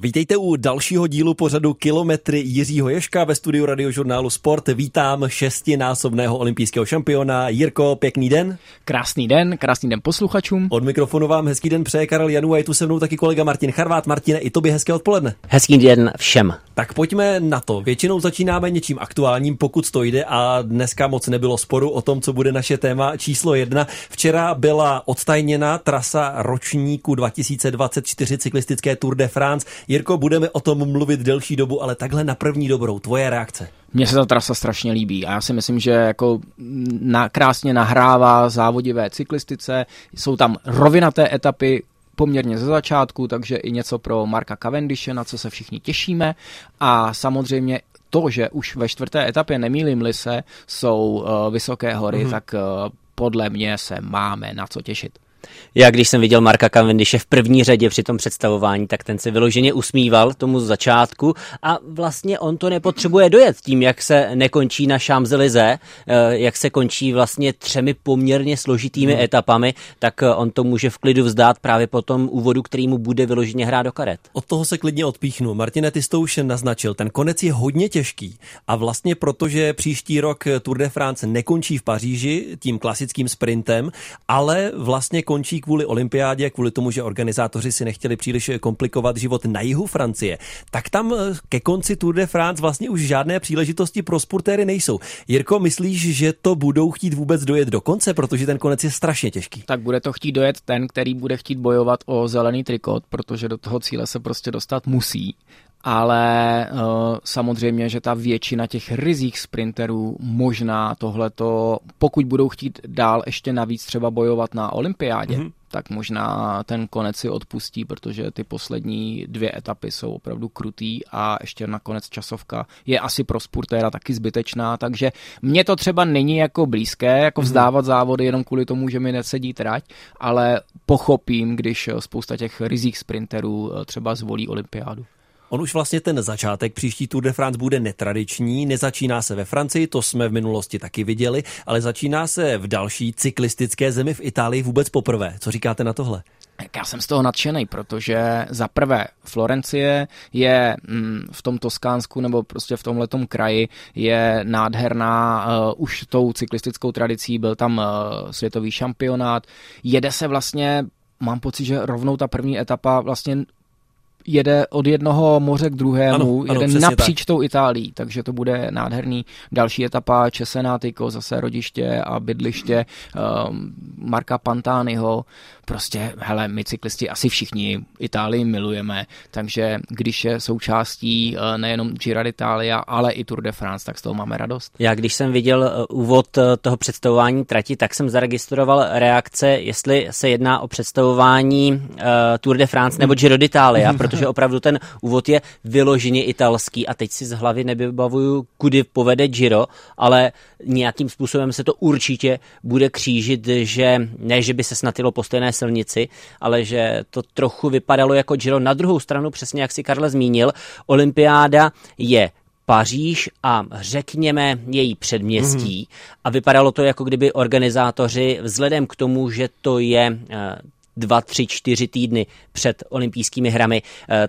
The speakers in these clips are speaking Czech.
Vítejte u dalšího dílu pořadu Kilometry Jiřího Ježka ve studiu radiožurnálu Sport. Vítám šestinásobného olympijského šampiona. Jirko, pěkný den. Krásný den posluchačům. Od mikrofonu vám hezký den přeje Karel Janů a je tu se mnou taky kolega Martin Charvát. Martine, i tobě hezké odpoledne. Hezký den všem. Tak pojďme na to. Většinou začínáme něčím aktuálním, pokud to jde, a dneska moc nebylo sporu o tom, co bude naše téma číslo 1. Včera byla odtajněna trasa ročníku 2024 cyklistické Tour de France. Jirko, budeme o tom mluvit delší dobu, ale takhle na první dobrou. Tvoje reakce? Mně se ta trasa strašně líbí a já si myslím, že jako krásně nahrává závodivé cyklistice. Jsou tam rovinaté etapy poměrně ze začátku, takže i něco pro Marka Cavendishe, na co se všichni těšíme. A samozřejmě to, že už ve čtvrté etapě, nemýlím-li se, jsou vysoké hory, tak podle mě se máme na co těšit. Já když jsem viděl Marka Cavendishe v první řadě při tom představování, tak ten se vyloženě usmíval tomu z začátku a vlastně on to nepotřebuje dojet tím, jak se nekončí na Champs-Élysées, jak se končí vlastně 3 poměrně složitými etapami, tak on to může v klidu vzdát právě po tom úvodu, který mu bude vyloženě hrát do karet. Od toho se klidně odpíchnu. Martine, ty jsi to už naznačil, ten konec je hodně těžký a vlastně protože příští rok Tour de France nekončí v Paříži tím klasickým sprintem, ale vlastně končí kvůli olympiádě, kvůli tomu, že organizátoři si nechtěli příliš komplikovat život na jihu Francie, tak tam ke konci Tour de France vlastně už žádné příležitosti pro sportéry nejsou. Jirko, myslíš, že to budou chtít vůbec dojet do konce, protože ten konec je strašně těžký? Tak bude to chtít dojet ten, který bude chtít bojovat o zelený trikot, protože do toho cíle se prostě dostat musí. Ale samozřejmě, že ta většina těch ryzích sprinterů možná tohleto, pokud budou chtít dál ještě navíc třeba bojovat na olympiádě, tak možná ten konec si odpustí, protože ty poslední 2 etapy jsou opravdu krutý a ještě nakonec časovka je asi pro sportéra taky zbytečná, takže mně to třeba není jako blízké, jako vzdávat závody jenom kvůli tomu, že mi nesedí trať, ale pochopím, když spousta těch ryzích sprinterů třeba zvolí olympiádu. On už vlastně ten začátek příští Tour de France bude netradiční, nezačíná se ve Francii, to jsme v minulosti taky viděli, ale začíná se v další cyklistické zemi v Itálii vůbec poprvé. Co říkáte na tohle? Já jsem z toho nadšenej, protože za prvé Florencie je v tom Toskánsku nebo prostě v tomhletom kraji je nádherná už tou cyklistickou tradicí, byl tam světový šampionát, jede se vlastně, mám pocit, že rovnou ta první etapa vlastně jede od jednoho moře k druhému, jede napříč tou Itálií, takže to bude nádherný. Další etapa Cesenatico, zase rodiště a bydliště Marka Pantaniho. Prostě, hele, my cyklisti asi všichni Itálii milujeme, takže když je součástí nejenom Giro d'Italia, ale i Tour de France, tak z toho máme radost. Já když jsem viděl úvod toho představování trati, tak jsem zaregistroval reakce, jestli se jedná o představování Tour de France nebo Giro d'Italia, protože opravdu ten úvod je vyloženě italský a teď si z hlavy nevybavuju, kudy povede Giro, ale nějakým způsobem se to určitě bude křížit, že ne, že by se snadilo po stejné silnici, ale že to trochu vypadalo jako Giro. Na druhou stranu, přesně jak si Karle zmínil, olympiáda je Paříž a řekněme její předměstí a vypadalo to, jako kdyby organizátoři vzhledem k tomu, že to je 2, 3, 4 týdny před olympijskými hrami,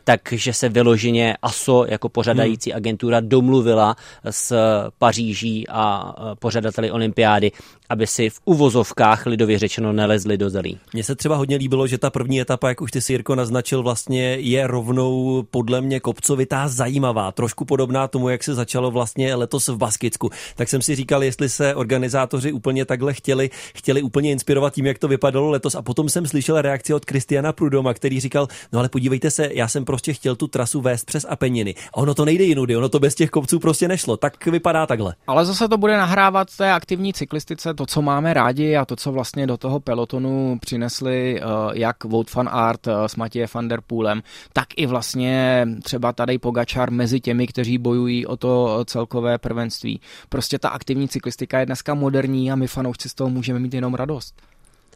takže se vyloženě ASO jako pořadající agentura domluvila s Paříží a pořadateli olympiády, aby si v uvozovkách lidově řečeno nelezli do zelí. Mně se třeba hodně líbilo, že ta první etapa, jak už ty si, Jirko, naznačil, vlastně je rovnou podle mě kopcovitá, zajímavá, trošku podobná tomu, jak se začalo vlastně letos v Baskicku. Tak jsem si říkal, jestli se organizátoři úplně takhle chtěli úplně inspirovat tím, jak to vypadalo letos, a potom jsem slyšel reakci od Kristiana Prudoma, který říkal: "No ale podívejte se, já jsem prostě chtěl tu trasu vést přes Apeniny. A ono to nejde jinudy, ono to bez těch kopců prostě nešlo." Tak vypadá takhle. Ale zase to bude nahrávat té aktivní cyklistice, to, co máme rádi a to, co vlastně do toho pelotonu přinesli jak Wout van Aert s Mathieu van der Poelem, tak i vlastně třeba Tadej Pogačar mezi těmi, kteří bojují o to celkové prvenství. Prostě ta aktivní cyklistika je dneska moderní a my fanoušci z toho můžeme mít jenom radost.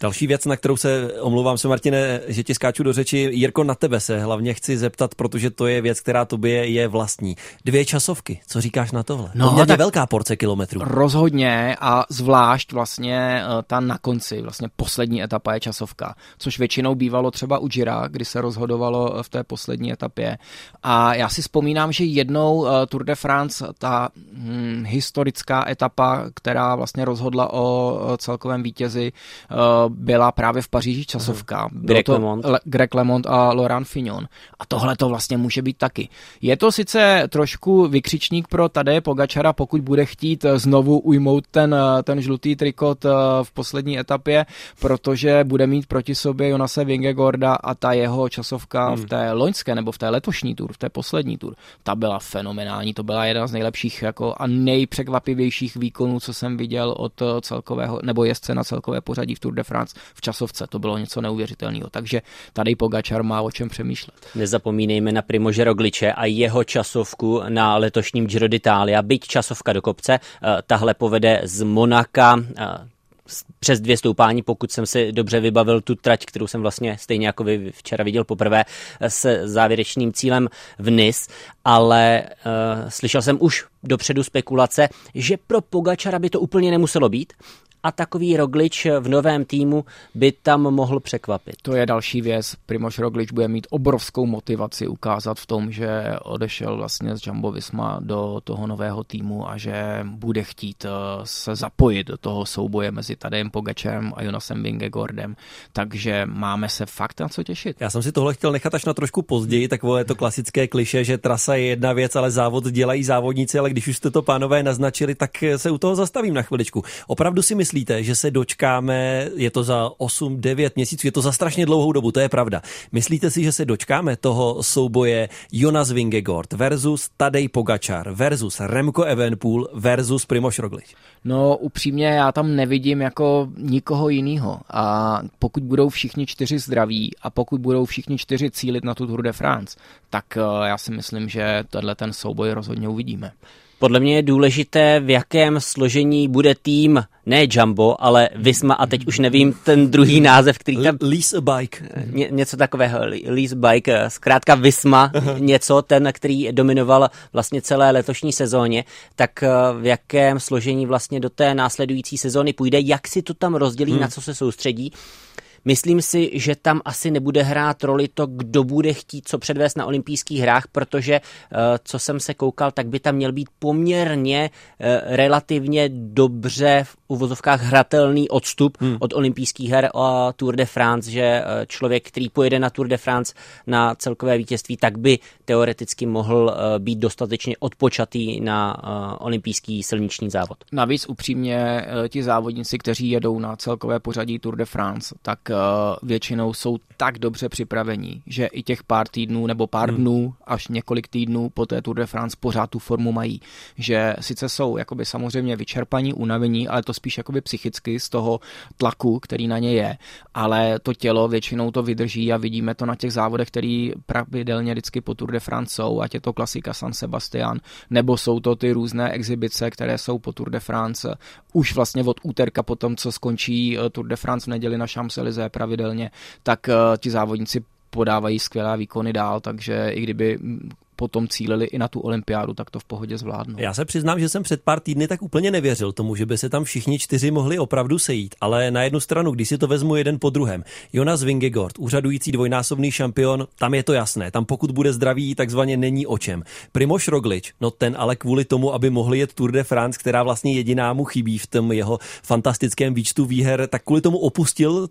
Další věc, na kterou se omlouvám se, Martine, že ti skáču do řeči. Jirko, na tebe se hlavně chci zeptat, protože to je věc, která tobě je vlastní. 2 časovky, co říkáš na tohle? No, to je velká porce kilometrů. Rozhodně a zvlášť vlastně ta na konci, vlastně poslední etapa je časovka, což většinou bývalo třeba u Gira, kdy se rozhodovalo v té poslední etapě. A já si vzpomínám, že jednou Tour de France, ta historická etapa, která vlastně rozhodla o celkovém vítězi, byla právě v Paříži časovka. Greg LeMond a Laurent Fignon. A tohle to vlastně může být taky. Je to sice trošku vykřičník pro Tadeje Pogačara, pokud bude chtít znovu ujmout ten žlutý trikot v poslední etapě, protože bude mít proti sobě Jonase Vingegaarda a ta jeho časovka v té loňské nebo v té letošní Tour, v té poslední Tour, ta byla fenomenální. To byla jedna z nejlepších jako a nejpřekvapivějších výkonů, co jsem viděl od celkového nebo jezdce na celkové pořadí v Tour de France v časovce. To bylo něco neuvěřitelného. Takže tady Pogačar má o čem přemýšlet. Nezapomínejme na Primože Rogliče a jeho časovku na letošním Giro d'Italia. Byť časovka do kopce, tahle povede z Monaka přes 2 stoupání, pokud jsem si dobře vybavil tu trať, kterou jsem vlastně stejně jako vy včera viděl poprvé, s závěrečným cílem v Nice, ale slyšel jsem už dopředu spekulace, že pro Pogačara by to úplně nemuselo být, a takový Roglič v novém týmu by tam mohl překvapit. To je další věc. Primož Roglič bude mít obrovskou motivaci ukázat v tom, že odešel vlastně z Jumbo Visma do toho nového týmu a že bude chtít se zapojit do toho souboje mezi Tadejem Pogačarem a Jonasem Vingegaardem. Takže máme se fakt na co těšit. Já jsem si tohle chtěl nechat až na trošku později, takové to klasické klišé, že trasa je jedna věc, ale závod dělají závodníci, ale když už jste to pánové naznačili, tak se u toho zastavím na chviličku. Opravdu si myslíte, že se dočkáme, je to za 8-9 měsíců, je to za strašně dlouhou dobu, to je pravda. Myslíte si, že se dočkáme toho souboje Jonas Vingegaard versus Tadej Pogačar versus Remco Evenepoel versus Primož Roglič? No upřímně já tam nevidím jako nikoho jinýho a pokud budou všichni 4 zdraví a pokud budou všichni 4 cílit na tu Tour de France, tak já si myslím, že tenhle ten souboj rozhodně uvidíme. Podle mě je důležité, v jakém složení bude tým, ne Jumbo, ale Visma, a teď už nevím ten druhý název, který tam... Lease a Bike. Něco takového, Lease Bike, zkrátka Visma, něco, ten, který dominoval vlastně celé letošní sezóně, tak v jakém složení vlastně do té následující sezóny půjde, jak si to tam rozdělí, na co se soustředí. Myslím si, že tam asi nebude hrát roli to, kdo bude chtít co předvést na olympijských hrách, protože, co jsem se koukal, tak by tam měl být poměrně relativně dobře v uvozovkách hratelný odstup od olympijských her a Tour de France, že člověk, který pojede na Tour de France na celkové vítězství, tak by teoreticky mohl být dostatečně odpočatý na olympijský silniční závod. Navíc upřímně ti závodníci, kteří jedou na celkové pořadí Tour de France, tak většinou jsou tak dobře připravení, že i těch pár týdnů nebo pár dnů až několik týdnů po té Tour de France pořád tu formu mají, že sice jsou jakoby samozřejmě vyčerpaní, unavení, ale to spíš jakoby psychicky z toho tlaku, který na ně je, ale to tělo většinou to vydrží a vidíme to na těch závodech, který pravidelně vždycky po Tour de France jsou, ať je to klasika San Sebastian, nebo jsou to ty různé exibice, které jsou po Tour de France už vlastně od úterka po tom, co skončí Tour de France v neděli na Champs-Élysées pravidelně, tak ti závodníci podávají skvělé výkony dál, takže i kdyby potom cílili i na tu olympiádu, tak to v pohodě zvládnou. Já se přiznám, že jsem před pár týdny tak úplně nevěřil tomu, že by se tam všichni 4 mohli opravdu sejít, ale na jednu stranu, když si to vezmu jeden po druhém, Jonas Vingegaard, úřadující dvojnásobný šampion, tam je to jasné, tam pokud bude zdravý, takzvaně není o čem. Primož Roglič, no ten ale kvůli tomu, aby mohli jet Tour de France, která vlastně jediná mu chybí v tom jeho fantastickém výčtu výher, tak kvůli tomu opustil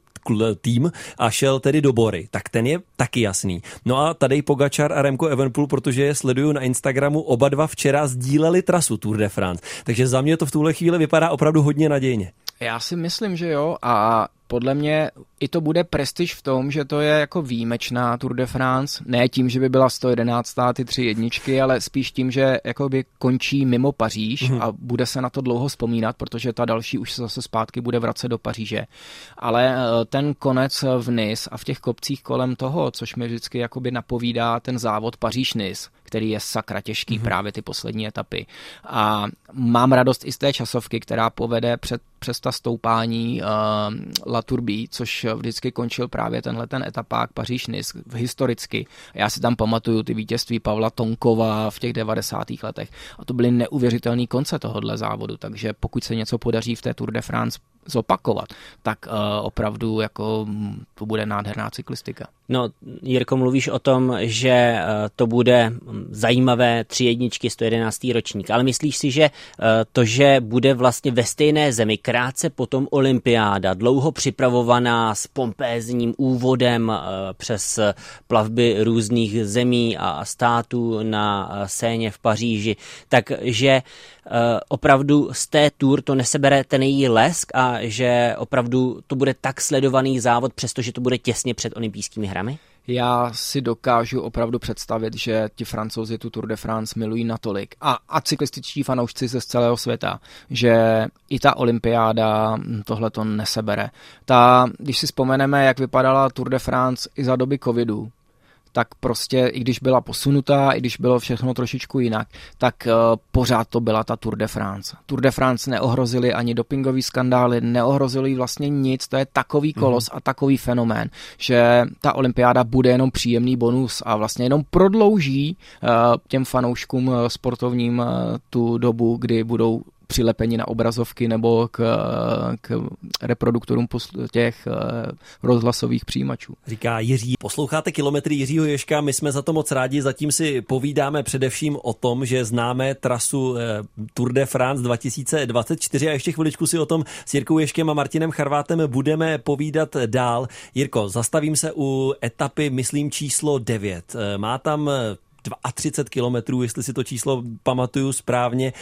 tým a šel tedy do Bory. Tak ten je taky jasný. No a Tadej Pogačar a Remco Evenepoel, protože je sleduju na Instagramu, oba dva včera sdíleli trasu Tour de France. Takže za mě to v tuhle chvíli vypadá opravdu hodně nadějně. Já si myslím, že jo, a podle mě i to bude prestiž v tom, že to je jako výjimečná Tour de France, ne tím, že by byla 111. ty 3 jedničky, ale spíš tím, že jakoby končí mimo Paříž a bude se na to dlouho vzpomínat, protože ta další už se zase zpátky bude vracet do Paříže. Ale ten konec v Nice a v těch kopcích kolem toho, což mi vždycky jakoby napovídá ten závod Paříž-Nice, který je sakra těžký, právě ty poslední etapy. A mám radost i z té časovky, která povede přes ta stoupání Latour, což vždycky končil právě tenhleten etapák Paříž-Nice historicky. Já si tam pamatuju ty vítězství Pavla Tonkova v těch 90. letech. A to byly neuvěřitelný konce tohohle závodu, takže pokud se něco podaří v té Tour de France zopakovat, tak opravdu jako to bude nádherná cyklistika. No, Jirko, mluvíš o tom, že to bude zajímavé 3 jedničky, 111. ročník, ale myslíš si, že to, že bude vlastně ve stejné zemi krátce potom olympiáda, dlouho připravovaná s pompézním úvodem přes plavby různých zemí a států na Seině v Paříži, takže opravdu z té Tour to nesebere ten její lesk a že opravdu to bude tak sledovaný závod, přestože to bude těsně před olympijskými hrami? Já si dokážu opravdu představit, že ti Francouzi tu Tour de France milují natolik a cyklističtí fanoušci ze celého světa, že i ta olympiáda tohleto nesebere. Když si vzpomeneme, jak vypadala Tour de France i za doby covidu, tak prostě, i když byla posunutá, i když bylo všechno trošičku jinak, tak pořád to byla ta Tour de France. Tour de France neohrozili ani dopingový skandály, neohrozili vlastně nic, to je takový kolos a takový fenomén, že ta olympiáda bude jenom příjemný bonus a vlastně jenom prodlouží těm fanouškům sportovním tu dobu, kdy budou přilepeni na obrazovky nebo k reproduktorům těch rozhlasových přijímačů. Říká Jiří. Posloucháte kilometry Jiřího Ježka, my jsme za to moc rádi, zatím si povídáme především o tom, že známe trasu Tour de France 2024 a ještě chviličku si o tom s Jirkou Ježkem a Martinem Charvátem budeme povídat dál. Jirko, zastavím se u etapy, myslím, číslo 9. Má tam 32 kilometrů, jestli si to číslo pamatuju správně,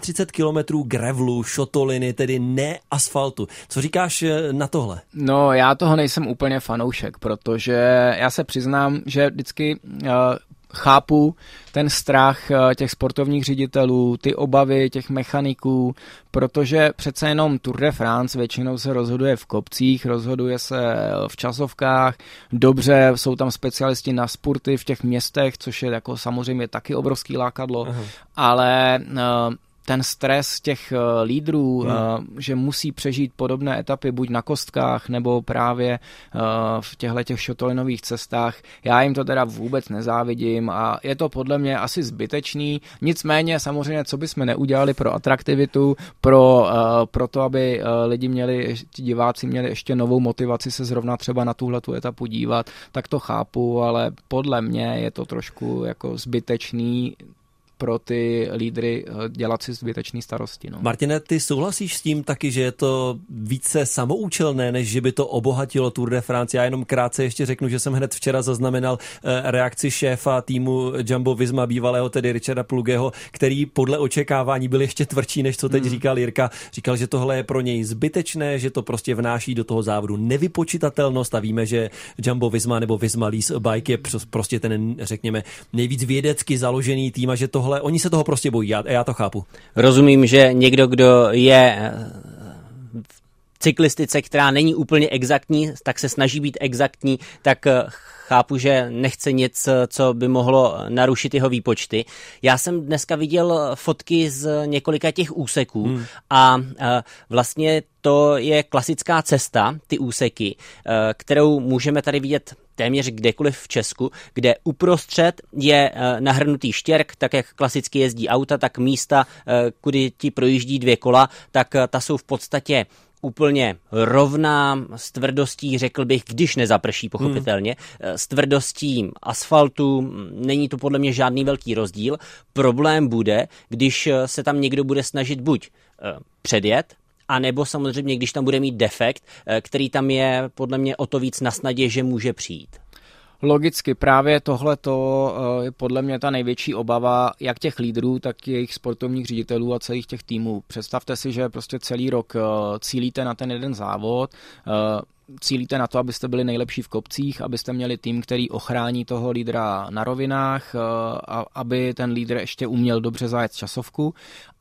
32 kilometrů grevlu, šotoliny, tedy ne asfaltu. Co říkáš na tohle? No, já toho nejsem úplně fanoušek, protože já se přiznám, že vždycky chápu ten strach těch sportovních ředitelů, ty obavy těch mechaniků, protože přece jenom Tour de France většinou se rozhoduje v kopcích, rozhoduje se v časovkách, dobře, jsou tam specialisti na spurty v těch městech, což je jako samozřejmě taky obrovský lákadlo, ale ten stres těch lídrů, že musí přežít podobné etapy buď na kostkách, nebo právě v těchto šotolinových cestách. Já jim to teda vůbec nezávidím a je to podle mě asi zbytečný. Nicméně samozřejmě, co bychom neudělali pro atraktivitu, pro to, aby lidi měli, diváci měli ještě novou motivaci se zrovna třeba na tuhletu etapu dívat, tak to chápu, ale podle mě je to trošku jako zbytečný pro ty lídry dělat si zbytečný starosti. No. Martine, ty souhlasíš s tím taky, že je to více samoúčelné, než že by to obohatilo Tour de France? Já jenom krátce ještě řeknu, že jsem hned včera zaznamenal reakci šéfa týmu Jumbo Visma bývalého, tedy Richarda Plugeho, který podle očekávání byl ještě tvrdší, než co teď říkal Jirka. Říkal, že tohle je pro něj zbytečné, že to prostě vnáší do toho závodu nevypočitatelnost a víme, že Jumbo Visma nebo Visma Lease Bike je prostě ten, řekněme, nejvíc vědecky založený tým a že tohle oni se toho prostě bojí, já to chápu. Rozumím, že někdo, kdo je v cyklistice, která není úplně exaktní, tak se snaží být exaktní, tak chápu, že nechce nic, co by mohlo narušit jeho výpočty. Já jsem dneska viděl fotky z několika těch úseků a vlastně to je klasická cesta, ty úseky, kterou můžeme tady vidět téměř kdekoliv v Česku, kde uprostřed je nahrnutý štěrk, tak jak klasicky jezdí auta, tak místa, kudy ti projíždí 2 kola, tak ta jsou v podstatě úplně rovná, s tvrdostí, řekl bych, když nezaprší, pochopitelně, s tvrdostí asfaltu, není to podle mě žádný velký rozdíl. Problém bude, když se tam někdo bude snažit buď předjet, a nebo samozřejmě, když tam bude mít defekt, který tam je podle mě o to víc na snadě, že může přijít. Logicky právě tohleto je podle mě ta největší obava jak těch lídrů, tak jejich sportovních ředitelů a celých těch týmů. Představte si, že prostě celý rok cílíte na ten jeden závod, cílíte na to, abyste byli nejlepší v kopcích, abyste měli tým, který ochrání toho lídra na rovinách, a aby ten lídr ještě uměl dobře zajet časovku.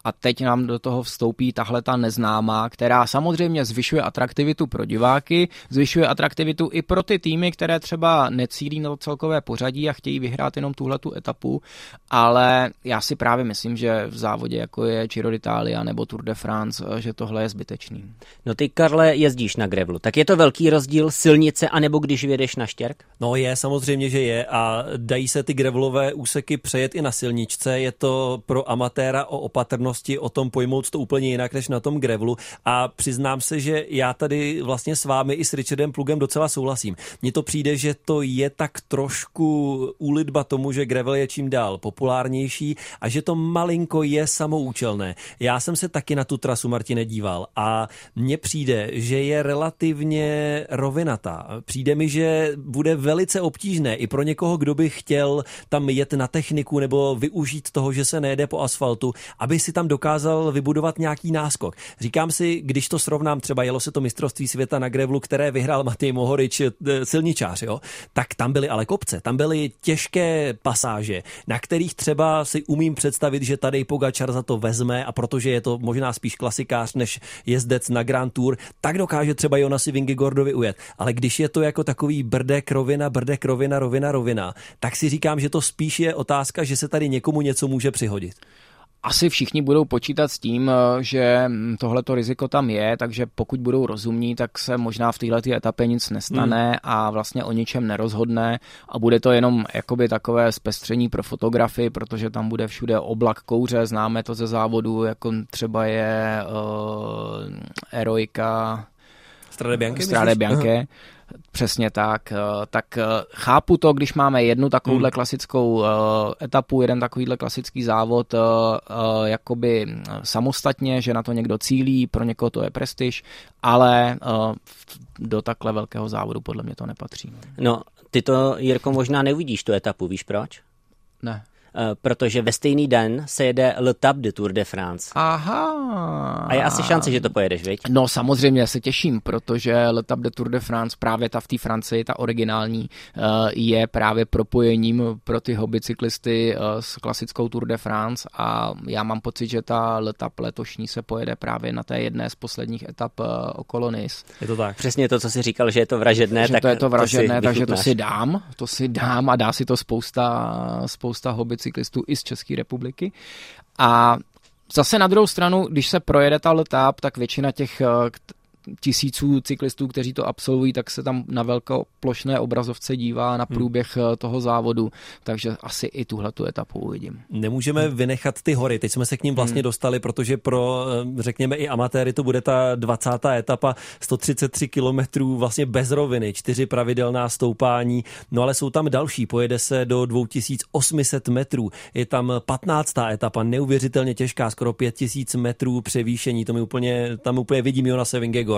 A teď nám do toho vstoupí tahle ta neznámá, která samozřejmě zvyšuje atraktivitu pro diváky, zvyšuje atraktivitu i pro ty týmy, které třeba necílí na celkové pořadí a chtějí vyhrát jenom tuhletu etapu, ale já si právě myslím, že v závodě jako je Giro d'Italia nebo Tour de France, že tohle je zbytečný. No ty, Karle, jezdíš na grevlu, tak je to velký rozdíl silnice anebo když vyjedeš na štěrk? No je, samozřejmě, že je, a dají se ty grevlové úseky přejet i na silničce, je to pro amatéra o opatrnost, o tom pojmout to úplně jinak než na tom grevlu, a přiznám se, že já tady vlastně s vámi i s Richardem Plugem docela souhlasím. Mně to přijde, že to je tak trošku úlitba tomu, že gravel je čím dál populárnější a že to malinko je samoučelné. Já jsem se taky na tu trasu, Martine, díval a mně přijde, že je relativně rovinatá. Přijde mi, že bude velice obtížné i pro někoho, kdo by chtěl tam jet na techniku nebo využít toho, že se nejede po asfaltu, aby si tam dokázal vybudovat nějaký náskok. Říkám si, když to srovnám, třeba jelo se to mistrovství světa na grevlu, které vyhrál Matej Mohorič, silničář, jo? Tak tam byly ale kopce, tam byly těžké pasáže, na kterých třeba si umím představit, že tady Pogačar za to vezme, a protože je to možná spíš klasikář než jezdec na Grand Tour, tak dokáže třeba Jonasi Vingegaardovi ujet. Ale když je to jako takový brdek, rovina, rovina, tak si říkám, že to spíš je otázka, že se tady někomu něco může přihodit. Asi všichni budou počítat s tím, že tohleto riziko tam je, takže pokud budou rozumní, tak se možná v této etapě nic nestane a vlastně o ničem nerozhodne a bude to jenom jakoby takové zpestření pro fotografii, protože tam bude všude oblak kouře, známe to ze závodu, jako třeba je Eroika Strade Bianche. Přesně tak. Tak chápu to, když máme jednu takovouhle klasickou etapu, jeden takovýhle klasický závod jakoby samostatně, že na to někdo cílí, pro někoho to je prestiž, ale do takhle velkého závodu podle mě to nepatří. No, ty to, Jirko, možná neuvidíš tu etapu, víš proč? Ne. Protože ve stejný den se jede Le Table de Tour de France. Aha. A je asi šance, že to pojedeš, viď? No samozřejmě, se těším, protože Le Table de Tour de France, právě ta v té Francii, ta originální, je právě propojením pro ty hobbycyklisty s klasickou Tour de France, a já mám pocit, že ta Le Table letošní se pojede právě na té jedné z posledních etap okolo Nice. Je to tak. Přesně to, co jsi říkal, že je to vražedné. Že tak to je to vražedné, takže to si dám a dá si to spousta hobbycyklistů i z České republiky. A zase na druhou stranu, když se projede ta etapa, tak většina těch tisíců cyklistů, kteří to absolvují, tak se tam na velkoplošné obrazovce dívá na průběh toho závodu, takže asi i tuhletu etapu uvidím. Nemůžeme vynechat ty hory, teď jsme se k ním vlastně dostali, protože pro, řekněme, i amatéry to bude ta 20. etapa, 133 kilometrů vlastně bez roviny, 4 pravidelná stoupání, no ale jsou tam další, pojede se do 2800 metrů, je tam 15. etapa, neuvěřitelně těžká, skoro 5000 metrů převýšení, to mi úplně, tam úplně vidím Jonase Vingegaarda.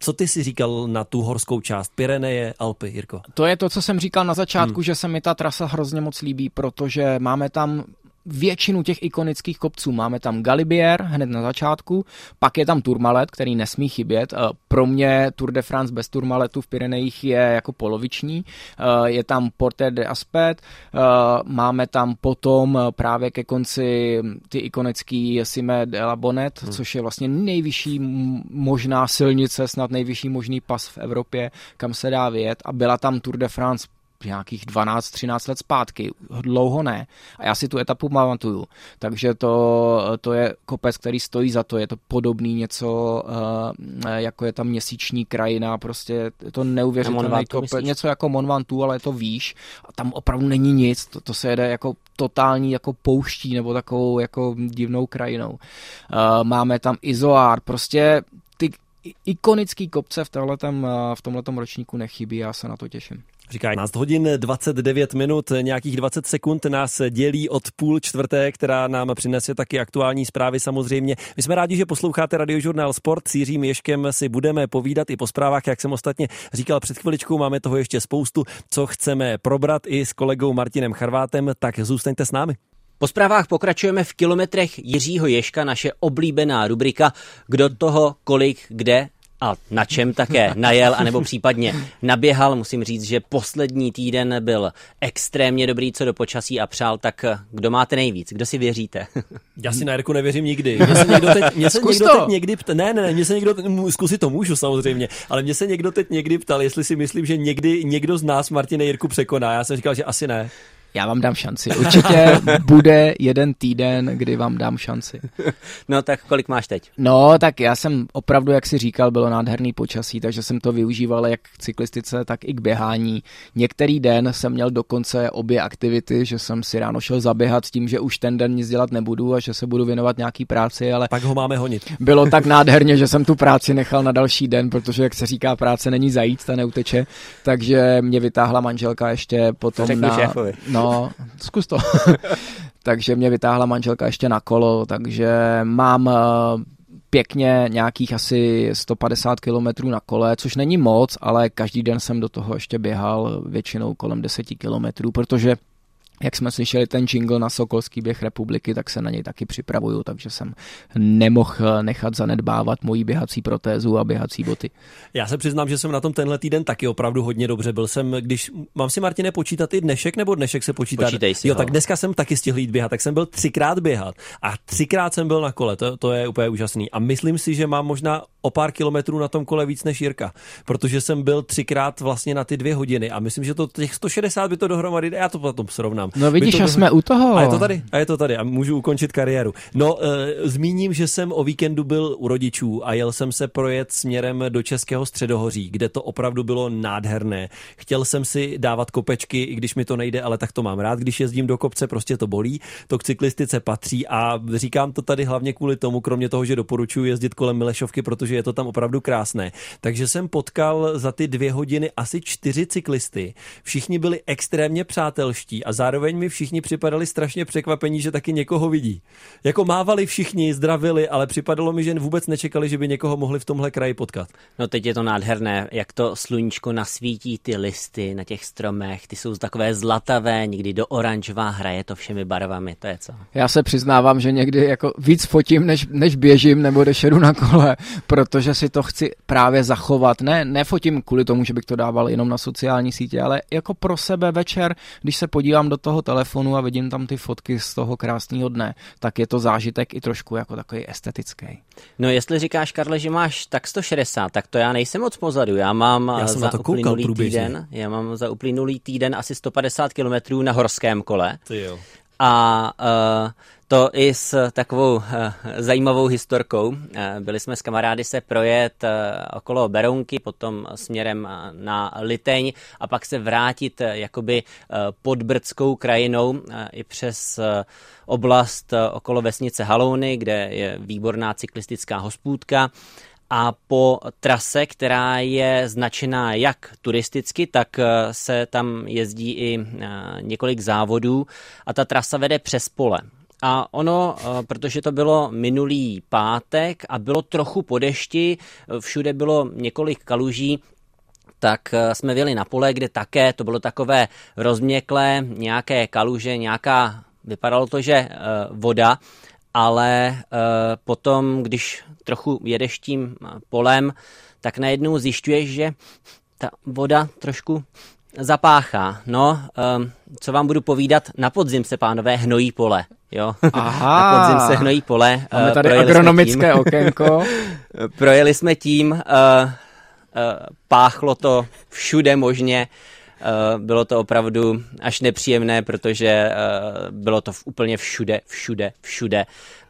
Co ty si říkal na tu horskou část? Pyreneje, Alpy, Jirko? To je to, co jsem říkal na začátku, že se mi ta trasa hrozně moc líbí, protože máme tam většinu těch ikonických kopců. Máme tam Galibier hned na začátku, pak je tam Tourmalet, který nesmí chybět. Pro mě Tour de France bez Tourmaletu v Pyrenejích je jako poloviční. Je tam Porte de Aspet, máme tam potom právě ke konci ty ikonický Cime de la Bonette, což je vlastně nejvyšší možná silnice, snad nejvyšší možný pas v Evropě, kam se dá vyjet, a byla tam Tour de France nějakých 12-13 let zpátky, dlouho ne. A já si tu etapu pamatuju. Takže to je kopec, který stojí za to. Je to podobný něco, jako je tam Měsíční krajina, prostě je to neuvěřitelný kopec. Něco jako Mont Ventoux, ale je to výš. A tam opravdu není nic. To se jede jako totální jako pouští nebo takovou jako divnou krajinou. Máme tam Izoard, prostě ty ikonický kopce v tomhletom ročníku nechybí, já se na to těším. Říká 11 hodin 29 minut, nějakých 20 sekund nás dělí od 3:30, která nám přinese taky aktuální zprávy samozřejmě. My jsme rádi, že posloucháte Radiožurnál Sport. S Jiřím Ježkem si budeme povídat i po zprávách, jak jsem ostatně říkal před chviličkou, máme toho ještě spoustu, co chceme probrat i s kolegou Martinem Charvátem, tak zůstaňte s námi. Po zprávách pokračujeme v kilometrech Jiřího Ježka, naše oblíbená rubrika Kdo toho, kolik, kde a na čem také najel, anebo případně naběhal. Musím říct, že poslední týden byl extrémně dobrý co do počasí a přál, tak kdo máte nejvíc, kdo si věříte? Já si na Jirku nevěřím nikdy. Mě se někdo teď někdy ptal, jestli si myslím, že někdy někdo z nás Martina Jirku překoná. Já jsem říkal, že asi ne. Já vám dám šanci. Určitě bude jeden týden, kdy vám dám šanci. No tak kolik máš teď? No tak já jsem opravdu, jak si říkal, bylo nádherný počasí, takže jsem to využíval jak k cyklistice, tak i k běhání. Některý den jsem měl dokonce obě aktivity, že jsem si ráno šel zaběhat s tím, že už ten den nic dělat nebudu a že se budu věnovat nějaký práci, ale pak ho máme honit. Bylo tak nádherně, že jsem tu práci nechal na další den, protože jak se říká, práce není zajíc, ta neuteče, takže mě vytáhla manželka ještě potom No, zkus to. Takže mě vytáhla manželka ještě na kolo, takže mám pěkně nějakých asi 150 kilometrů na kole, což není moc, ale každý den jsem do toho ještě běhal většinou kolem 10 kilometrů, protože jak jsme slyšeli ten jingle na Sokolský běh republiky, tak se na něj taky připravuju, takže jsem nemohl nechat zanedbávat moji běhací protézu a běhací boty. Já se přiznám, že jsem na tom tenhle týden taky opravdu hodně dobře byl. Mám si, Martine, počítat i dnešek, nebo dnešek se počítá? Počítej si. Jo, tak dneska jsem taky stihl jít běhat, tak jsem byl 3krát běhat a 3krát jsem byl na kole, to je úplně úžasný. A myslím si, že mám možná o pár kilometrů na tom kole víc než Jirka, protože jsem byl 3krát vlastně na ty 2 hodiny a myslím, že to těch 160 by to dohromady, já to potom srovnám. No vidíš, a jsme u toho. A je to tady a můžu ukončit kariéru. No, zmíním, že jsem o víkendu byl u rodičů a jel jsem se projet směrem do Českého Středohoří, kde to opravdu bylo nádherné. Chtěl jsem si dávat kopečky, i když mi to nejde, ale tak to mám rád, když jezdím do kopce, prostě to bolí. To k cyklistice patří a říkám to tady hlavně kvůli tomu, kromě toho, že doporučuji jezdit kolem Milešovky, protože je to tam opravdu krásné. Takže jsem potkal za ty 2 hodiny asi 4 cyklisty. Všichni byli extrémně přátelští a zároveň mi všichni připadali strašně překvapení, že taky někoho vidí. Jako mávali všichni, zdravili, ale připadalo mi, že vůbec nečekali, že by někoho mohli v tomhle kraji potkat. No teď je to nádherné, jak to sluníčko nasvítí ty listy na těch stromech, ty jsou takové zlatavé, někdy do oranžová, hraje to všemi barvami, to je co. Já se přiznávám, že někdy jako víc fotím, než běžím nebo když jedu na kole, protože si to chci právě zachovat. Ne, nefotím kvůli tomu, že bych to dával jenom na sociální sítě, ale jako pro sebe večer, když se podívám do toho telefonu a vidím tam ty fotky z toho krásného dne, tak je to zážitek i trošku jako takový estetický. No jestli říkáš, Karle, že máš tak 160, tak to já nejsem moc pozadu. Já mám za uplynulý týden asi 150 kilometrů na horském kole. Ty jo. A to i s takovou zajímavou historkou. Byli jsme s kamarády se projet okolo Berounky, potom směrem na Liteň a pak se vrátit jakoby pod brdskou krajinou i přes oblast okolo vesnice Halouny, kde je výborná cyklistická hospůdka. A po trase, která je značená jak turisticky, tak se tam jezdí i několik závodů a ta trasa vede přes pole. A ono, protože to bylo minulý pátek a bylo trochu po dešti, všude bylo několik kaluží, tak jsme vyjeli na pole, kde také to bylo takové rozměklé, nějaké kaluže, vypadalo to, že voda, ale potom, když trochu jedeš tím polem, tak najednou zjišťuješ, že ta voda trošku zapáchá. No, co vám budu povídat, na podzim se, pánové, hnojí pole. Jo? Aha. Na podzim se hnojí pole. Máme tady agronomické okénko. Projeli jsme tím, páchlo to všude možně. Bylo to opravdu až nepříjemné, protože bylo to úplně všude.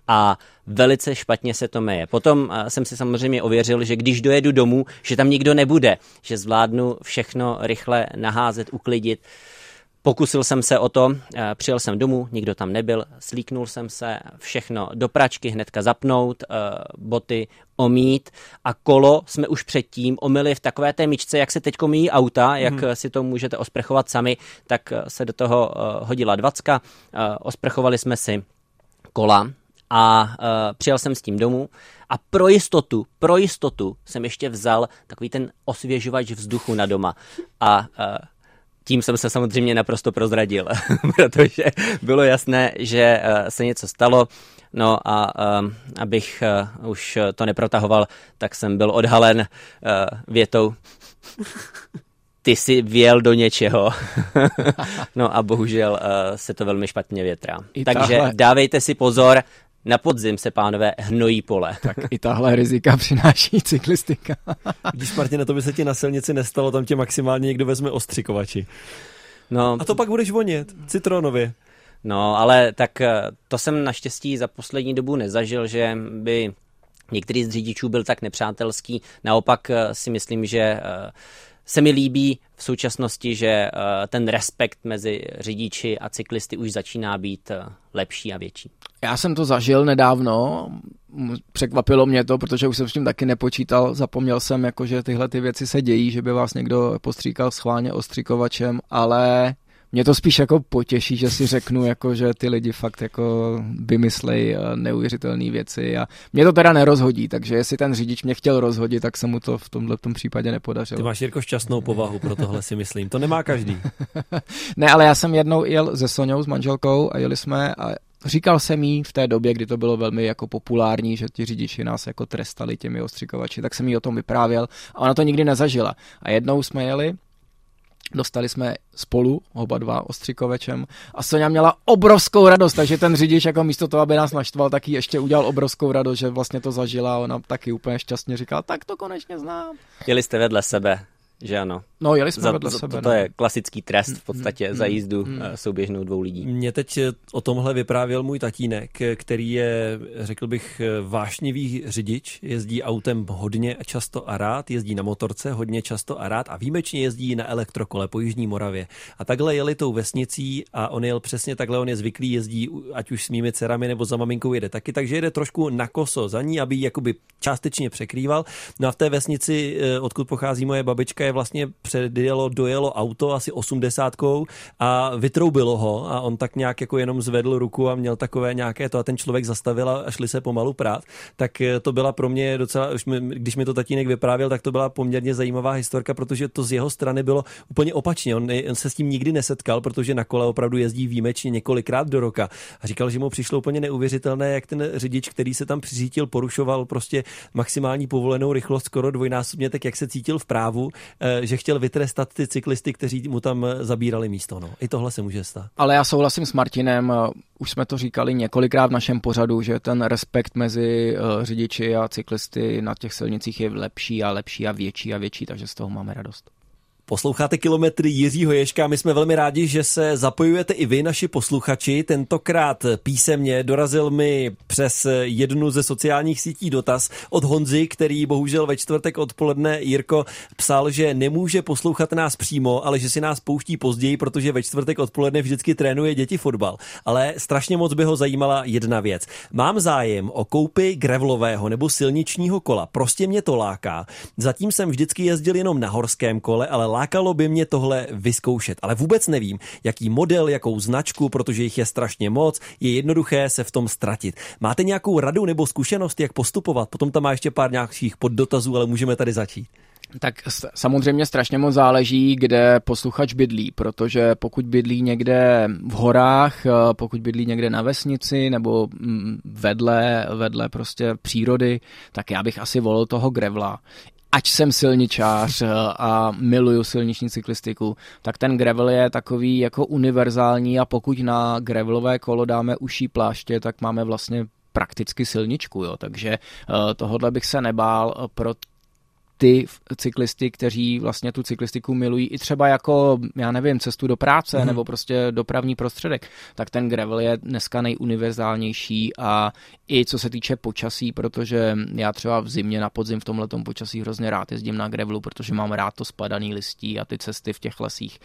A velice špatně se to meje. Potom jsem si samozřejmě ověřil, že když dojedu domů, že tam nikdo nebude, že zvládnu všechno rychle naházet, uklidit. Pokusil jsem se o to, přijel jsem domů, nikdo tam nebyl, slíknul jsem se, všechno do pračky hnedka zapnout, boty omít a kolo jsme už předtím omyli v takové té myčce, jak se teďko myjí auta, jak si to můžete osprchovat sami, tak se do toho hodila 20, osprchovali jsme si kola. A přijel jsem s tím domů a pro jistotu jsem ještě vzal takový ten osvěžovač vzduchu na doma a tím jsem se samozřejmě naprosto prozradil, protože bylo jasné, že se něco stalo. No a abych už to neprotahoval, tak jsem byl odhalen větou: ty jsi vjel do něčeho. No a bohužel se to velmi špatně větrá. Takže dávejte si pozor, na podzim se, pánové, hnojí pole. Tak i tahle rizika přináší cyklistika. Vidíš, Martine, to by se ti na silnici nestalo, tam tě maximálně někdo vezme ostřikovači. No, a to pak budeš vonět citronově. No, ale tak to jsem naštěstí za poslední dobu nezažil, že by některý z řidičů byl tak nepřátelský. Naopak si myslím, že se mi líbí v současnosti, že ten respekt mezi řidiči a cyklisty už začíná být lepší a větší. Já jsem to zažil nedávno, překvapilo mě to, protože už jsem s tím taky nepočítal, zapomněl jsem, jako, že tyhle ty věci se dějí, že by vás někdo postříkal schválně ostřikovačem, ale mě to spíš jako potěší, že si řeknu, jako, že ty lidi fakt jako vymyslejí neuvěřitelné věci a mě to teda nerozhodí, takže jestli ten řidič mě chtěl rozhodit, tak se mu to v tomhletom případě nepodařilo. Ty máš, Jirko, šťastnou povahu pro tohle, si myslím, to nemá každý. Ne, ale já jsem jednou jel se Soňou, s manželkou, a jeli jsme a říkal jsem jí v té době, kdy to bylo velmi jako populární, že ti řidiči nás jako trestali těmi ostřikovači, tak jsem jí o tom vyprávěl a ona to nikdy nezažila. A jednou jsme jeli, dostali jsme spolu oba dva ostřikovečem a Soňa měla obrovskou radost, takže ten řidič jako místo toho, aby nás naštval, tak jí ještě udělal obrovskou radost, že vlastně to zažila a ona taky úplně šťastně říkala, tak to konečně znám. Jeli jste vedle sebe, že ano? No, jeli jsme vedle sebe. To je klasický trest v podstatě za jízdu souběžnou dvou lidí. Mě teď o tomhle vyprávěl můj tatínek, který je, řekl bych, vášnivý řidič, jezdí autem hodně často a rád, jezdí na motorce hodně často a rád a výjimečně jezdí na elektrokole po Jižní Moravě. A takhle jeli tou vesnicí a on jel přesně takhle, on je zvyklý, jezdí ať už s mými dcerami nebo za maminkou jede taky, takže jede trošku na koso za ní, aby ji jakoby částečně překrýval. No a v té vesnici, odkud pochází moje babička, je vlastně dojelo auto asi 80 a vytroubilo ho a on tak nějak jako jenom zvedl ruku a měl takové nějaké to a ten člověk zastavil a šli se pomalu prát. Tak to byla pro mě docela, když mi to tatínek vyprávěl, tak to byla poměrně zajímavá historka, protože to z jeho strany bylo úplně opačně. On se s tím nikdy nesetkal, protože na kole opravdu jezdí výjimečně několikrát do roka. A říkal, že mu přišlo úplně neuvěřitelné, jak ten řidič, který se tam přiřítil, porušoval prostě maximální povolenou rychlost skoro dvojnásobně, tak jak se cítil v právu, že chtěl vytrestat ty cyklisty, kteří mu tam zabírali místo. No. I tohle se může stát. Ale já souhlasím s Martinem, už jsme to říkali několikrát v našem pořadu, že ten respekt mezi řidiči a cyklisty na těch silnicích je lepší a lepší a větší a větší, takže z toho máme radost. Posloucháte Kilometry Jiřího Ježka, my jsme velmi rádi, že se zapojujete i vy, naši posluchači, tentokrát písemně. Dorazil mi přes jednu ze sociálních sítí dotaz od Honzy, který bohužel ve čtvrtek odpoledne, Jirko, psal, že nemůže poslouchat nás přímo, ale že si nás pouští později, protože ve čtvrtek odpoledne vždycky trénuje děti fotbal. Ale strašně moc by ho zajímala jedna věc. Mám zájem o koupi grevlového nebo silničního kola, prostě mě to láká. Zatím jsem vždycky jezdil jenom na horském kole, ale lákalo by mě tohle vyzkoušet, ale vůbec nevím, jaký model, jakou značku, protože jich je strašně moc, je jednoduché se v tom ztratit. Máte nějakou radu nebo zkušenost, jak postupovat? Potom tam má ještě pár nějakých poddotazů, ale můžeme tady začít. Tak samozřejmě strašně moc záleží, kde posluchač bydlí, protože pokud bydlí někde v horách, pokud bydlí někde na vesnici nebo vedle prostě přírody, tak já bych asi volil toho grevla. Ač jsem silničář a miluju silniční cyklistiku, tak ten gravel je takový jako univerzální a pokud na gravelové kolo dáme uší pláště, tak máme vlastně prakticky silničku, jo. Takže tohodle bych se nebál pro ty cyklisty, kteří vlastně tu cyklistiku milují i třeba jako, já nevím, cestu do práce nebo prostě dopravní prostředek, tak ten gravel je dneska nejuniverzálnější a i co se týče počasí, protože já třeba v zimě na podzim v tomhletom počasí hrozně rád jezdím na gravelu, protože mám rád to spadaný listí a ty cesty v těch lesích.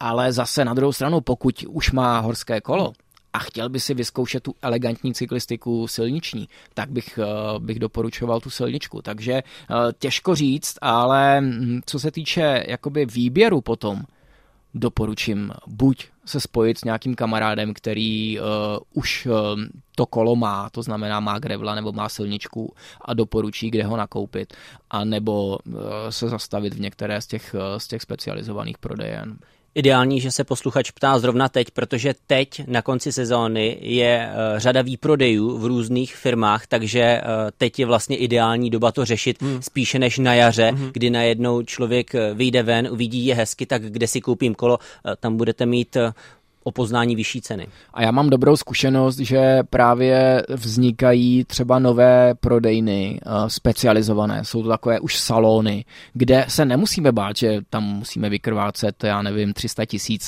Ale zase na druhou stranu, pokud už má horské kolo a chtěl by si vyzkoušet tu elegantní cyklistiku silniční, tak bych doporučoval tu silničku. Takže těžko říct, ale co se týče jakoby výběru potom, doporučím buď se spojit s nějakým kamarádem, který už to kolo má, to znamená má grevla nebo má silničku a doporučí, kde ho nakoupit, a nebo se zastavit v některé z těch specializovaných prodejen. ideální, že se posluchač ptá zrovna teď, protože teď na konci sezóny je řada výprodejů v různých firmách, takže teď je vlastně ideální doba to řešit spíše než na jaře, kdy najednou člověk vyjde ven, uvidí je hezky, tak kde si koupím kolo, tam budete mít o poznání vyšší ceny. A já mám dobrou zkušenost, že právě vznikají třeba nové prodejny specializované, jsou to takové už salony, kde se nemusíme bát, že tam musíme vykrvácet, 300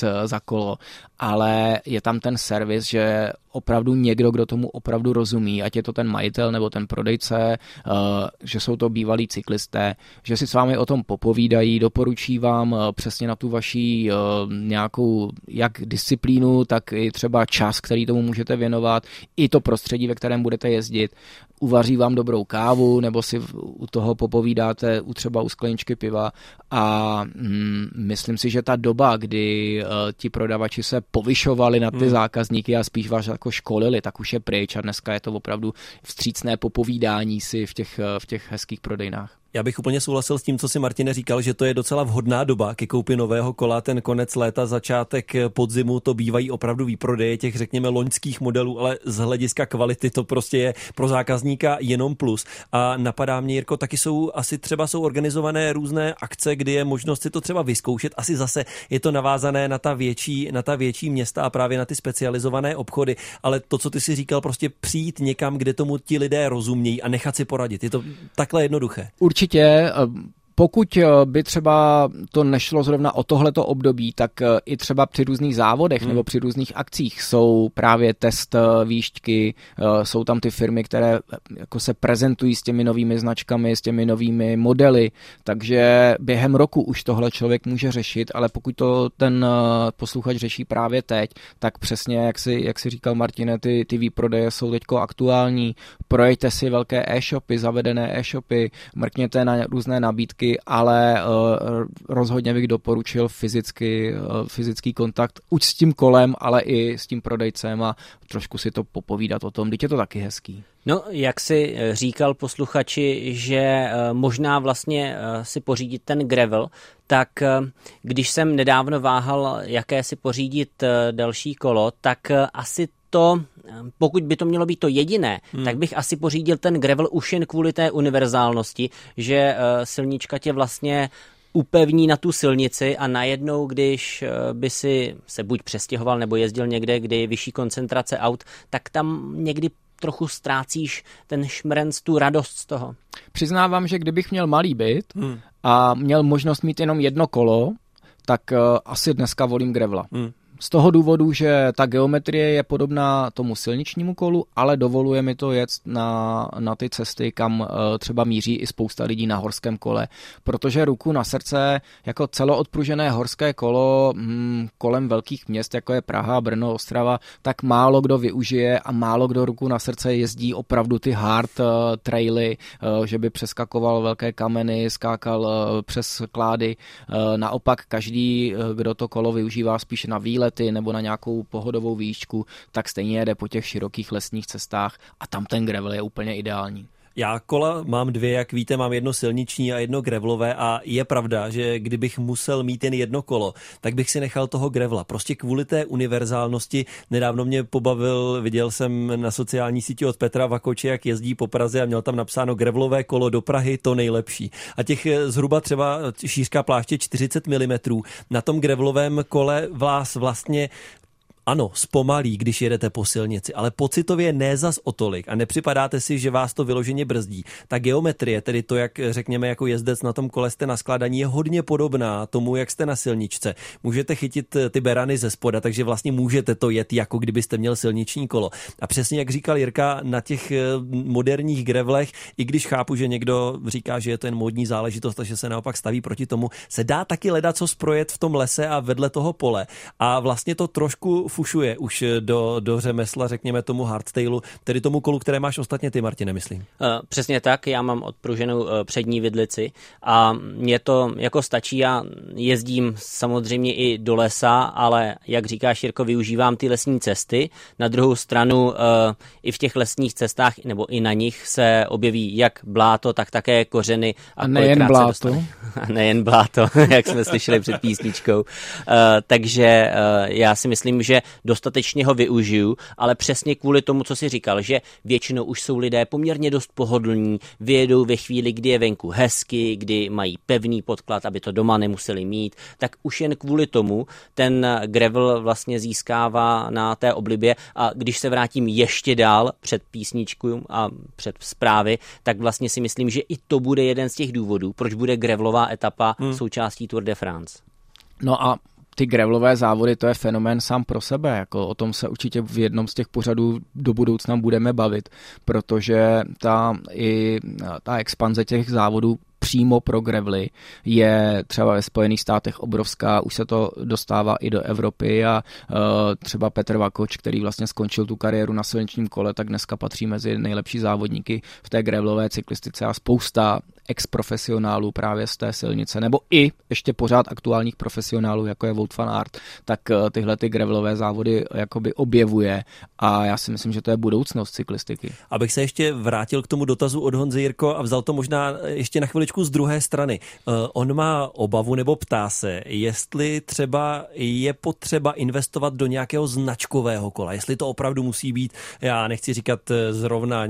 000 za kolo, ale je tam ten servis, že opravdu někdo, kdo tomu opravdu rozumí, ať je to ten majitel nebo ten prodejce, že jsou to bývalí cyklisté, že si s vámi o tom popovídají, doporučí vám přesně na tu vaši nějakou jak disciplínu, tak i třeba čas, který tomu můžete věnovat, i to prostředí, ve kterém budete jezdit. Uvaří vám dobrou kávu, nebo si u toho popovídáte třeba u skleničky piva a myslím si, že ta doba, kdy ti prodavači se povyšovali na ty zákazníky a spíš vás jako školili, tak už je pryč a dneska je to opravdu vstřícné popovídání si v těch hezkých prodejnách. Já bych úplně souhlasil s tím, co si Martine říkal, že to je docela vhodná doba ke koupi nového kola. Ten konec léta, začátek podzimu, to bývají opravdu výprodeje těch, řekněme, loňských modelů, ale z hlediska kvality to prostě je pro zákazníka jenom plus. A napadá mě, Jirko, taky jsou organizované různé akce, kdy je možnost si to třeba vyzkoušet. Asi zase je to navázané na ta větší města a právě na ty specializované obchody, ale to, co ty si říkal, prostě přijít někam, kde tomu ti lidé rozumějí a nechat si poradit. Je to takhle jednoduché. Určitě, pokud by třeba to nešlo zrovna o tohleto období, tak i třeba při různých závodech nebo při různých akcích jsou právě test výšťky, jsou tam ty firmy, které jako se prezentují s těmi novými značkami, s těmi novými modely, takže během roku už tohle člověk může řešit, ale pokud to ten posluchač řeší právě teď, tak přesně, jak si říkal Martine, ty výprodeje jsou teďko aktuální, projeďte si velké e-shopy, zavedené e-shopy, mrkněte na různé nabídky, ale rozhodně bych doporučil fyzický kontakt už s tím kolem, ale i s tím prodejcem a trošku si to popovídat o tom, vždyť je to taky hezký. No, jak si říkal posluchači, že možná vlastně si pořídit ten gravel, tak když jsem nedávno váhal, jaké si pořídit další kolo, tak asi to, pokud by to mělo být to jediné, tak bych asi pořídil ten gravel už jen kvůli té univerzálnosti, že silnička tě vlastně upevní na tu silnici a najednou, když by si se buď přestěhoval nebo jezdil někde, kde je vyšší koncentrace aut, tak tam někdy trochu ztrácíš ten šmrenc, tu radost z toho. Přiznávám, že kdybych měl malý byt a měl možnost mít jenom jedno kolo, tak asi dneska volím grevla. Z toho důvodu, že ta geometrie je podobná tomu silničnímu kolu, ale dovoluje mi to jet na ty cesty, kam třeba míří i spousta lidí na horském kole. Protože ruku na srdce, jako celoodpružené horské kolo kolem velkých měst, jako je Praha, Brno, Ostrava, tak málo kdo využije a málo kdo ruku na srdce jezdí opravdu ty hard traily, že by přeskakoval velké kameny, skákal přes klády. Naopak každý, kdo to kolo využívá spíše na výlet, nebo na nějakou pohodovou výšku, tak stejně jede po těch širokých lesních cestách a tam ten gravel je úplně ideální. Já kola mám dvě, jak víte, mám jedno silniční a jedno gravelové a je pravda, že kdybych musel mít jen jedno kolo, tak bych si nechal toho gravela. Prostě kvůli té univerzálnosti. Nedávno mě pobavil, viděl jsem na sociální síti od Petra Vakoče, jak jezdí po Praze a měl tam napsáno gravelové kolo do Prahy, to nejlepší. A těch zhruba třeba šířka pláště 40 mm. Na tom gravelovém kole vás vlastně ano, zpomalí, když jedete po silnici, ale pocitově ne zas o tolik a nepřipadáte si, že vás to vyloženě brzdí. Ta geometrie, tedy to, jak řekněme, jako jezdec na tom kole jste na skládaní, je hodně podobná tomu, jak jste na silničce. Můžete chytit ty berany ze spoda, takže vlastně můžete to jet, jako kdybyste měl silniční kolo. A přesně jak říkal Jirka, na těch moderních gravelech, i když chápu, že někdo říká, že je to jen módní záležitost a že se naopak staví proti tomu, se dá taky leda co sprojet v tom lese a vedle toho pole. A vlastně to trošku fušuje už do řemesla, řekněme tomu hardtailu, tedy tomu kolu, které máš ostatně ty, Martine, myslím. Přesně tak, já mám odpruženou přední vidlici a mě to jako stačí, já jezdím samozřejmě i do lesa, ale jak říkáš, Jirko, využívám ty lesní cesty. Na druhou stranu i v těch lesních cestách, nebo i na nich se objeví jak bláto, tak také kořeny. A nejen bláto. A nejen bláto, jak jsme slyšeli před písničkou. Takže já si myslím, že dostatečně ho využiju, ale přesně kvůli tomu, co jsi říkal, že většinou už jsou lidé poměrně dost pohodlní, vyjedou ve chvíli, kdy je venku hezky, kdy mají pevný podklad, aby to doma nemuseli mít, tak už jen kvůli tomu ten gravel vlastně získává na té oblibě a když se vrátím ještě dál před písničku a před zprávy, tak vlastně si myslím, že i to bude jeden z těch důvodů, proč bude gravelová etapa součástí Tour de France. No a ty gravelové závody, to je fenomén sám pro sebe, jako o tom se určitě v jednom z těch pořadů do budoucna budeme bavit, protože ta expanze těch závodů přímo pro gravely je třeba ve Spojených státech obrovská, už se to dostává i do Evropy a třeba Petr Vakoč, který vlastně skončil tu kariéru na silničním kole, tak dneska patří mezi nejlepší závodníky v té gravelové cyklistice a spousta ex-profesionálů právě z té silnice, nebo i ještě pořád aktuálních profesionálů, jako je Wout van Aert, tak tyhle ty gravelové závody jakoby objevuje a já si myslím, že to je budoucnost cyklistiky. Abych se ještě vrátil k tomu dotazu od Honzy, Jirko, a vzal to možná ještě na chviličku z druhé strany. On má obavu, nebo ptá se, jestli třeba je potřeba investovat do nějakého značkového kola, jestli to opravdu musí být, já nechci říkat zrovna,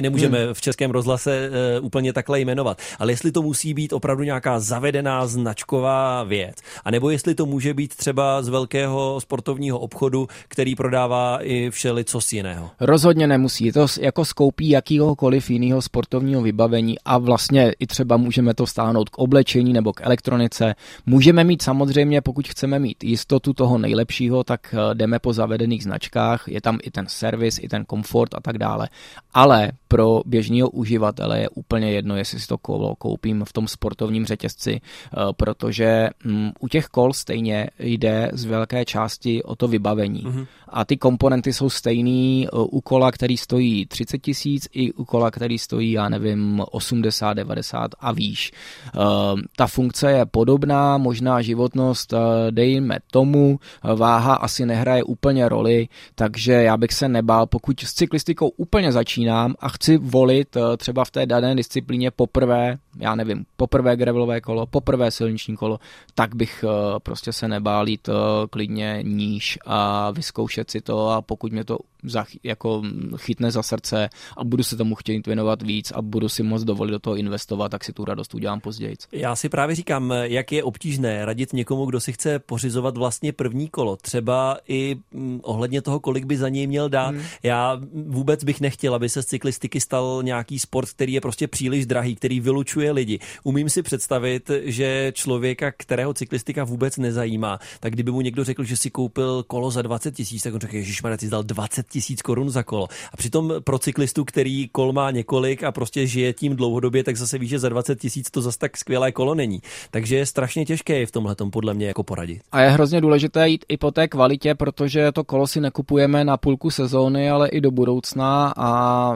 nemůžeme v Českém rozhlase úplně takhle jmenovat. Ale jestli to musí být opravdu nějaká zavedená značková věc, anebo jestli to může být třeba z velkého sportovního obchodu, který prodává i všelicos jiného. Rozhodně nemusí. To jako skoupí jakýhokoliv jiného sportovního vybavení a vlastně i třeba můžeme to stáhnout k oblečení nebo k elektronice. Můžeme mít samozřejmě, pokud chceme mít jistotu toho nejlepšího, tak jdeme po zavedených značkách. Je tam i ten servis, i ten komfort a tak dále. Ale pro běžného uživatele je úplně jedno, jestli si to kolo koupím v tom sportovním řetězci, protože u těch kol stejně jde z velké části o to vybavení. Mm-hmm. A ty komponenty jsou stejný u kola, který stojí 30 000 i u kola, který stojí, já nevím, 80, 90 a výš. Ta funkce je podobná, možná životnost, dejme tomu, váha asi nehraje úplně roli, takže já bych se nebál, pokud s cyklistikou úplně začínám a chci volit třeba v té dané disciplíně poprvé gravelové kolo, poprvé silniční kolo, tak bych prostě se nebál jít klidně níž a vyzkoušet si to a pokud mě to chytne za srdce a budu se tomu chtějit věnovat víc a budu si moc dovolit do toho investovat, tak si tu radost udělám později. Já si právě říkám, jak je obtížné radit někomu, kdo si chce pořizovat vlastně první kolo, třeba i ohledně toho, kolik by za něj měl dát. Já vůbec bych nechtěl, aby se z cyklistiky stal nějaký sport, který je prostě příliš drahý, který vylučuje lidi. Umím si představit, že člověka, kterého cyklistika vůbec nezajímá, tak kdyby mu někdo řekl, že si koupil kolo za 20 000, tak on řekl, ježišmarja, ty jsi dal 20 000 korun za kolo. A přitom pro cyklistu, který kol má několik a prostě žije tím dlouhodobě, tak zase ví, že za 20 000 to zase tak skvělé kolo není. Takže je strašně těžké je v tomhletom podle mě jako poradit. A je hrozně důležité jít i po té kvalitě, protože to kolo si nekupujeme na půlku sezóny, ale i do budoucna a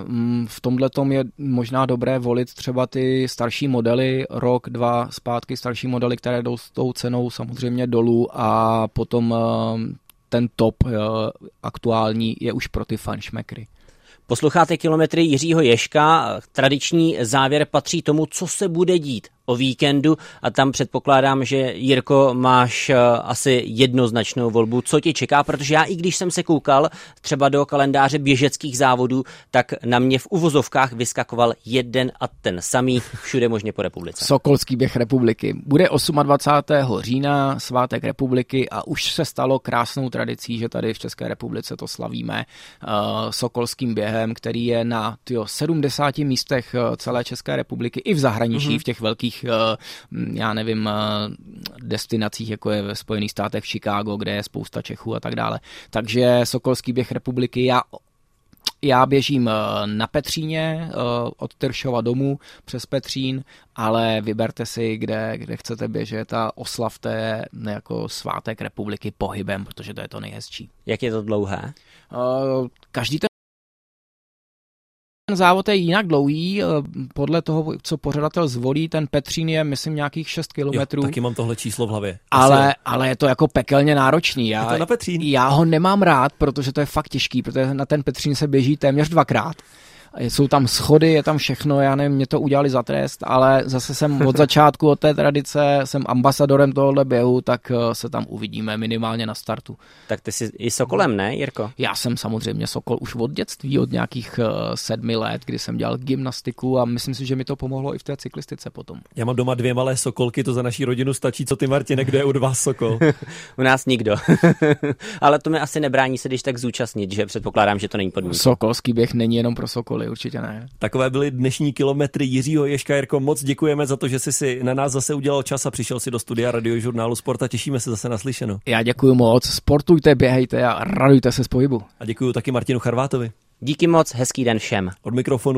v tomhletom je možná dobré volit třeba ty starší modely, rok, dva zpátky, starší modely, které jdou s tou cenou samozřejmě dolů a potom ten top aktuální je už pro ty fanšmekry. Posloucháte Kilometry Jiřího Ježka. Tradiční závěr patří tomu, co se bude dít o víkendu a tam předpokládám, že Jirko, máš asi jednoznačnou volbu, co tě čeká, protože já i když jsem se koukal třeba do kalendáře běžeckých závodů, tak na mě v uvozovkách vyskakoval jeden a ten samý všude možně po republice. Sokolský běh republiky. Bude 28. října, svátek republiky a už se stalo krásnou tradicí, že tady v České republice to slavíme sokolským během, který je na 70 místech celé České republiky i v zahraničí, v těch velkých destinacích, jako je ve Spojených státech, v Chicago, kde je spousta Čechů a tak dále. Takže Sokolský běh republiky, já Já běžím na Petříně od Tyršova domů přes Petřín, ale vyberte si, kde chcete běžet a oslavte jako svátek republiky pohybem, protože to je to nejhezčí. Jak je to dlouhé? Každý ten závod je jinak dlouhý, podle toho, co pořadatel zvolí, ten Petřín je, myslím, nějakých 6 kilometrů. Taky mám tohle číslo v hlavě. Ale je to jako pekelně náročný. Já, je to na Petřín. Já ho nemám rád, protože to je fakt těžký, protože na ten Petřín se běží téměř dvakrát. Jsou tam schody, je tam všechno, já nevím, mě to udělali za trest, ale zase jsem od začátku, od té tradice, jsem ambasadorem tohohle běhu, tak se tam uvidíme minimálně na startu. Tak ty jsi i Sokolem, ne, Jirko? Já jsem samozřejmě Sokol už od dětství, od nějakých 7 let, kdy jsem dělal gymnastiku a myslím si, že mi to pomohlo i v té cyklistice potom. Já mám doma 2 malé Sokolky, to za naší rodinu stačí. Co ty, Martine, kde je u vás Sokol? U nás nikdo. Ale to mi asi nebrání se, když tak zúčastnit, že předpokládám, že to není podmínka. Sokolský běh není jenom pro Sokol. Určitě ne. Takové byly dnešní kilometry Jiřího Ježka. Jirko, moc děkujeme za to, že jsi si na nás zase udělal čas a přišel si do studia Radiožurnálu Sport a těšíme se zase na slyšenou. Já děkuju moc, sportujte, běhejte a radujte se z pohybu. A děkuju taky Martinu Charvátovi. Díky moc, hezký den všem. Od mikrofonu